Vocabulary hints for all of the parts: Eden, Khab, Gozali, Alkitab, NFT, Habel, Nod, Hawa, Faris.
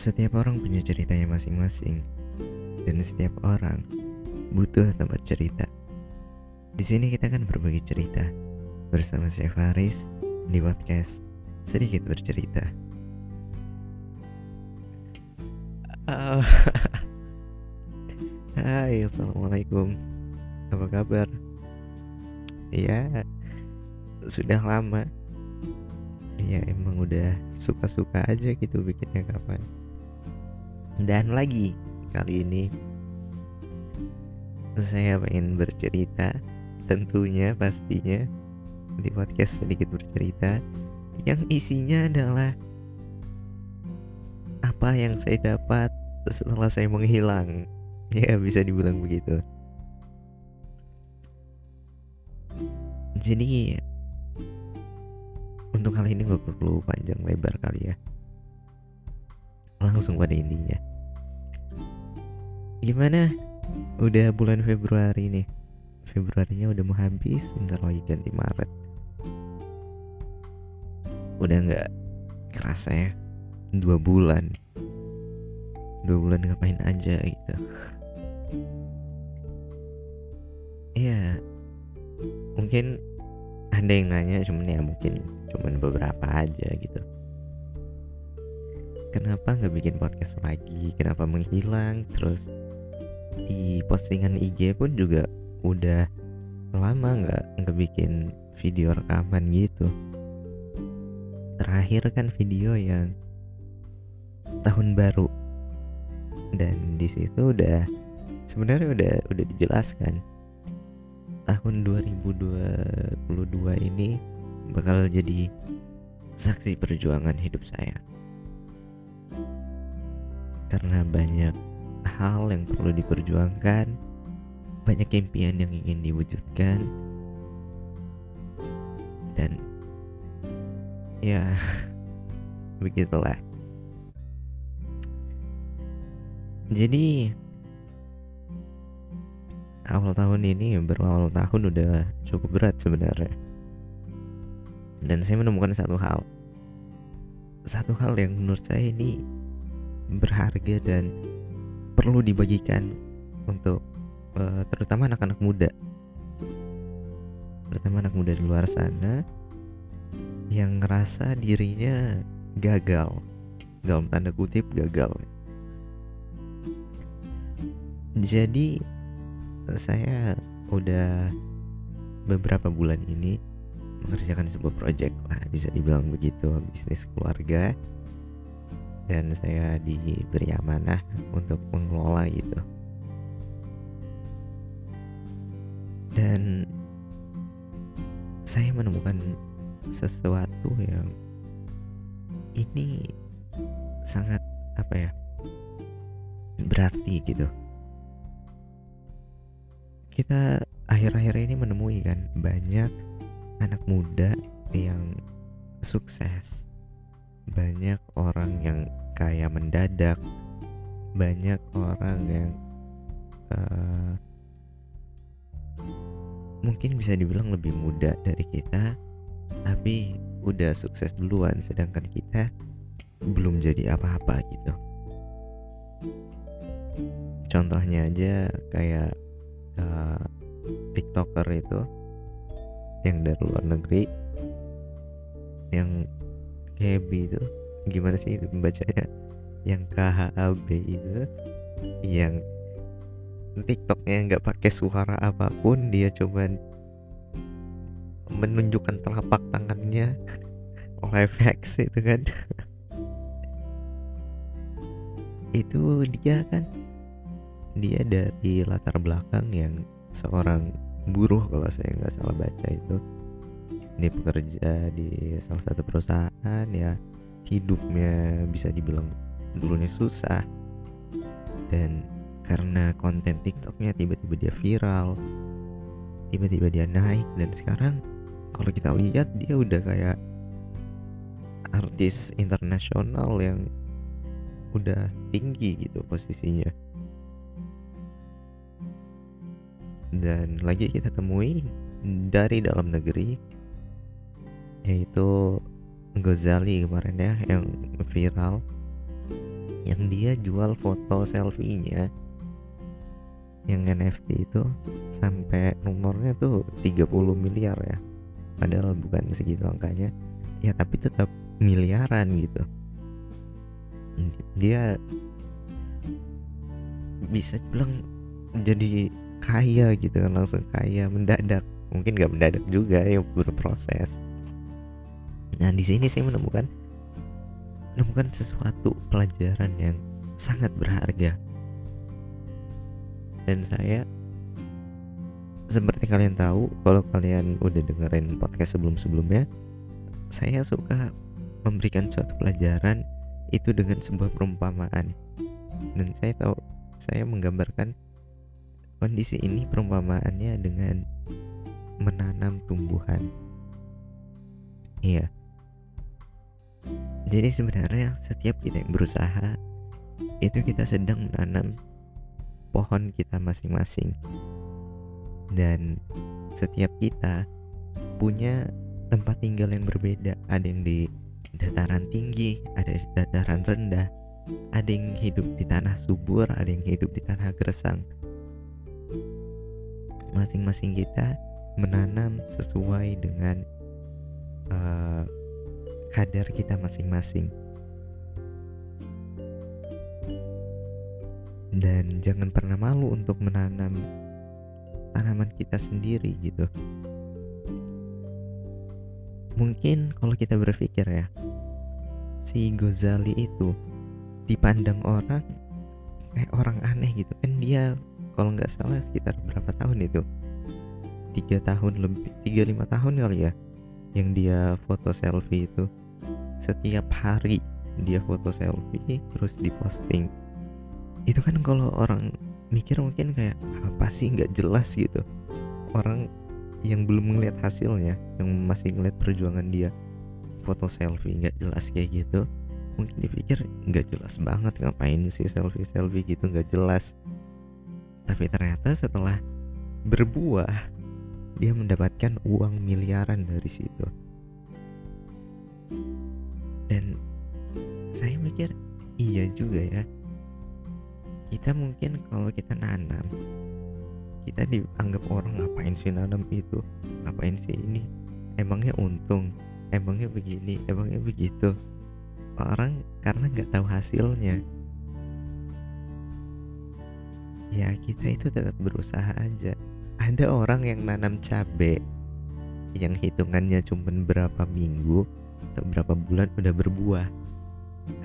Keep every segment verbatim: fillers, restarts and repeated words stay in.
Setiap orang punya ceritanya masing-masing, dan setiap orang butuh tempat cerita. Di sini kita akan berbagi cerita bersama saya Faris di podcast Sedikit Bercerita. Uh, Hai, assalamualaikum. Apa kabar? Ya, sudah lama. Ya emang udah suka-suka aja gitu bikinnya kapan. Dan lagi kali ini saya pengen bercerita, tentunya pastinya di podcast Sedikit Bercerita, yang isinya adalah apa yang saya dapat setelah saya menghilang. Ya bisa dibilang begitu. Jadi untuk kali ini gak perlu panjang lebar kali ya, langsung pada intinya. Gimana? Udah bulan Februari nih, Februarinya udah mau habis, bentar lagi ganti Maret. Udah gak kerasa ya, Dua bulan Dua bulan ngapain aja gitu. Ya mungkin ada yang nanya, cuman ya mungkin cuman beberapa aja gitu. Kenapa gak bikin podcast lagi? Kenapa menghilang? Terus di postingan I G pun juga udah lama gak, gak bikin video rekaman gitu. Terakhir kan video yang tahun baru, dan di situ udah sebenarnya udah udah dijelaskan tahun dua ribu dua puluh dua ini bakal jadi saksi perjuangan hidup saya, karena banyak hal yang perlu diperjuangkan, banyak impian yang ingin diwujudkan. Dan ya begitulah. Jadi awal tahun ini, baru awal tahun udah cukup berat sebenarnya. Dan saya menemukan satu hal Satu hal yang menurut saya ini berharga dan perlu dibagikan untuk uh, terutama anak-anak muda, terutama anak muda di luar sana yang ngerasa dirinya gagal, dalam tanda kutip gagal. Jadi saya udah beberapa bulan ini mengerjakan sebuah project lah, bisa dibilang begitu, bisnis keluarga, dan saya diberi amanah untuk mengelola gitu. Dan saya menemukan sesuatu yang ini sangat apa ya, berarti gitu. Kita akhir-akhir ini menemui kan banyak anak muda yang sukses, banyak orang yang kaya mendadak, banyak orang yang uh, mungkin bisa dibilang lebih muda dari kita, tapi udah sukses duluan, sedangkan kita belum jadi apa-apa gitu. Contohnya aja kayak Uh, TikToker itu yang dari luar negeri, yang Khab itu, gimana sih itu pembacanya, yang Khab itu, yang TikToknya nggak pakai suara apapun, dia cuman menunjukkan telapak tangannya, live hacks itu kan. Itu dia kan, dia dari latar belakang yang seorang buruh, kalau saya nggak salah baca itu, dia pekerja di salah satu perusahaan, ya hidupnya bisa dibilang dulunya susah, dan karena konten TikToknya tiba-tiba dia viral, tiba-tiba dia naik, dan sekarang kalau kita lihat dia udah kayak artis internasional yang udah tinggi gitu posisinya. Dan lagi kita temui dari dalam negeri, yaitu Gozali kemarin ya, yang viral. yang dia jual foto selfie-nya yang N F T itu sampai nomornya tuh tiga puluh miliar ya, padahal bukan segitu angkanya ya, tapi tetap miliaran gitu. Dia bisa bilang jadi kaya gitu kan, langsung kaya mendadak, mungkin nggak mendadak juga ya, berproses. Nah di sini saya menemukan menemukan sesuatu pelajaran yang sangat berharga, dan saya seperti kalian tahu kalau kalian udah dengerin podcast sebelum-sebelumnya, saya suka memberikan suatu pelajaran itu dengan sebuah perumpamaan, dan saya tahu saya menggambarkan kondisi ini perumpamaannya dengan menanam tumbuhan. Iya. Jadi sebenarnya setiap kita yang berusaha itu kita sedang menanam pohon kita masing-masing, dan setiap kita punya tempat tinggal yang berbeda. Ada yang di dataran tinggi, ada di dataran rendah, ada yang hidup di tanah subur, ada yang hidup di tanah gersang. Masing-masing kita menanam sesuai dengan uh, kadar kita masing-masing. Dan jangan pernah malu untuk menanam tanaman kita sendiri gitu. Mungkin kalau kita berpikir ya, si Gozali itu dipandang orang kayak orang aneh gitu kan. Dia kalau nggak salah sekitar berapa tahun itu, tiga tahun lebih, tiga lima tahun kali ya, yang dia foto selfie itu. Setiap hari dia foto selfie terus diposting. Itu kan kalau orang mikir mungkin kayak apa sih, nggak jelas gitu. Orang yang belum ngeliat hasilnya, yang masih ngeliat perjuangan dia foto selfie nggak jelas kayak gitu, mungkin dipikir nggak jelas banget, ngapain sih selfie-selfie gitu, nggak jelas. Tapi ternyata setelah berbuah dia mendapatkan uang miliaran dari situ. Dan saya mikir iya juga ya, kita mungkin kalau kita nanam, kita dianggap orang ngapain sih nanam itu, ngapain sih ini, emangnya untung, emangnya begini, emangnya begitu. Orang karena nggak tahu hasilnya ya, kita itu tetap berusaha aja. Ada orang yang nanam cabe yang hitungannya cuma berapa minggu atau berapa bulan udah berbuah.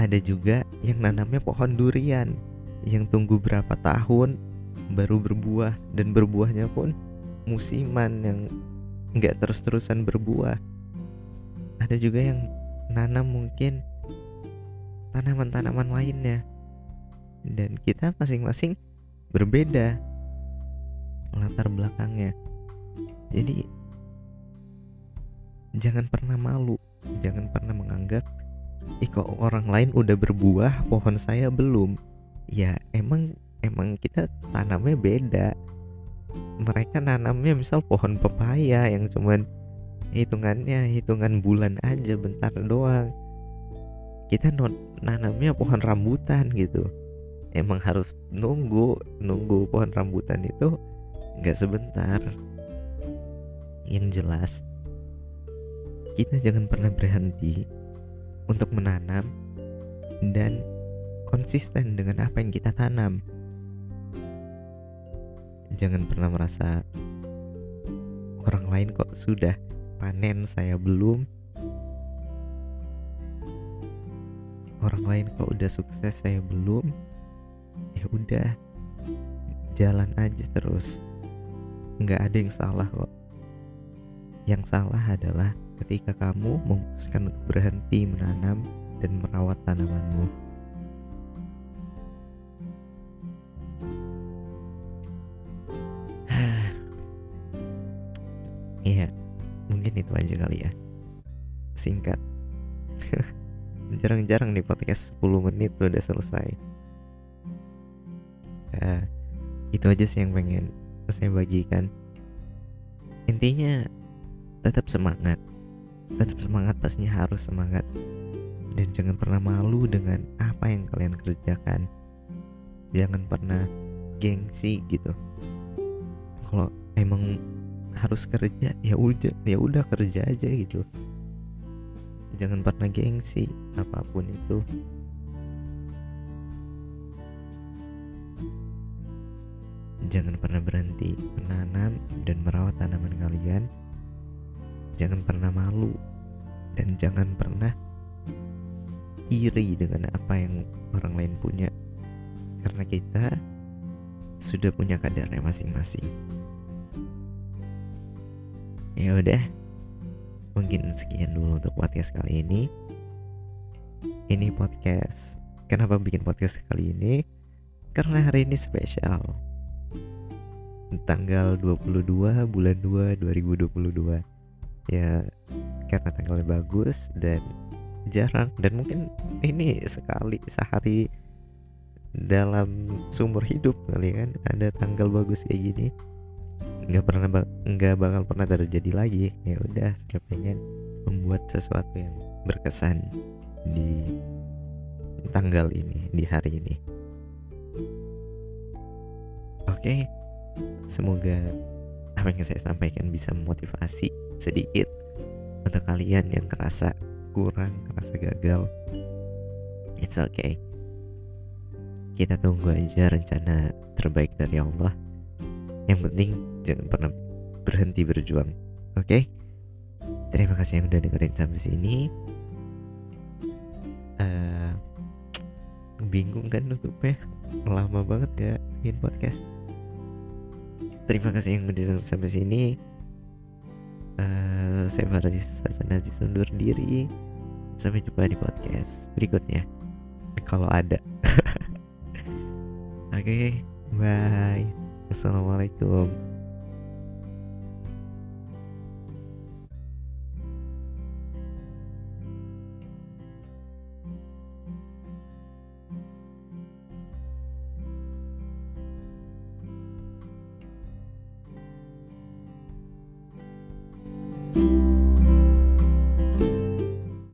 Ada juga yang nanamnya pohon durian yang tunggu berapa tahun baru berbuah, dan berbuahnya pun musiman yang nggak terus-terusan berbuah. Ada juga yang nanam mungkin tanaman-tanaman lainnya, dan kita masing-masing berbeda latar belakangnya. Jadi jangan pernah malu, jangan pernah menganggap ih kok orang lain udah berbuah pohon saya belum. Ya emang emang kita tanamnya beda. Mereka nanamnya misal pohon pepaya yang cuman hitungannya hitungan bulan aja, bentar doang. Kita nanamnya pohon rambutan gitu, emang harus nunggu nunggu pohon rambutan itu nggak sebentar. Yang jelas kita jangan pernah berhenti untuk menanam dan konsisten dengan apa yang kita tanam. Jangan pernah merasa orang lain kok sudah panen saya belum, orang lain kok udah sukses saya belum. Ya udah, jalan aja terus, nggak ada yang salah kok. Yang salah adalah ketika kamu memutuskan untuk berhenti menanam dan merawat tanamanmu. Iya, mungkin itu aja kali ya, singkat. Jarang-jarang di podcast sepuluh menit udah selesai. Uh, itu aja sih yang pengen saya bagikan. Intinya tetap semangat, tetap semangat, pastinya harus semangat. dan jangan pernah malu dengan apa yang kalian kerjakan. Jangan pernah gengsi gitu. Kalau emang harus kerja ya udah, ya udah kerja aja gitu. Jangan pernah gengsi apapun itu. Jangan pernah berhenti menanam dan merawat tanaman kalian. Jangan pernah malu dan jangan pernah iri dengan apa yang orang lain punya, karena kita sudah punya kadarnya masing-masing. Ya udah, mungkin sekian dulu untuk podcast kali ini. Ini podcast. Kenapa bikin podcast kali ini? Karena hari ini spesial. Tanggal dua puluh dua bulan dua dua ribu dua puluh dua. Ya, karena tanggalnya bagus dan jarang, dan mungkin ini sekali sehari dalam seumur hidup kali kan ada tanggal bagus kayak gini. Nggak pernah nggak bakal pernah terjadi lagi. Ya udah, saya pengen membuat sesuatu yang berkesan di tanggal ini, di hari ini. Oke, semoga apa yang saya sampaikan bisa memotivasi sedikit untuk kalian yang kerasa kurang, kerasa gagal. It's okay. Kita tunggu aja rencana terbaik dari Allah. Yang penting jangan pernah berhenti berjuang. Oke, okay? Terima kasih yang udah dengerin sampai sini. uh, Bingung kan nutupnya, lama banget ya bikin podcast. Terima kasih yang udah dengerin sampai sini. uh, Saya Faris Hasanazis undur diri. Sampai jumpa di podcast berikutnya, kalau ada. Oke, okay, bye. Assalamualaikum. Thank you.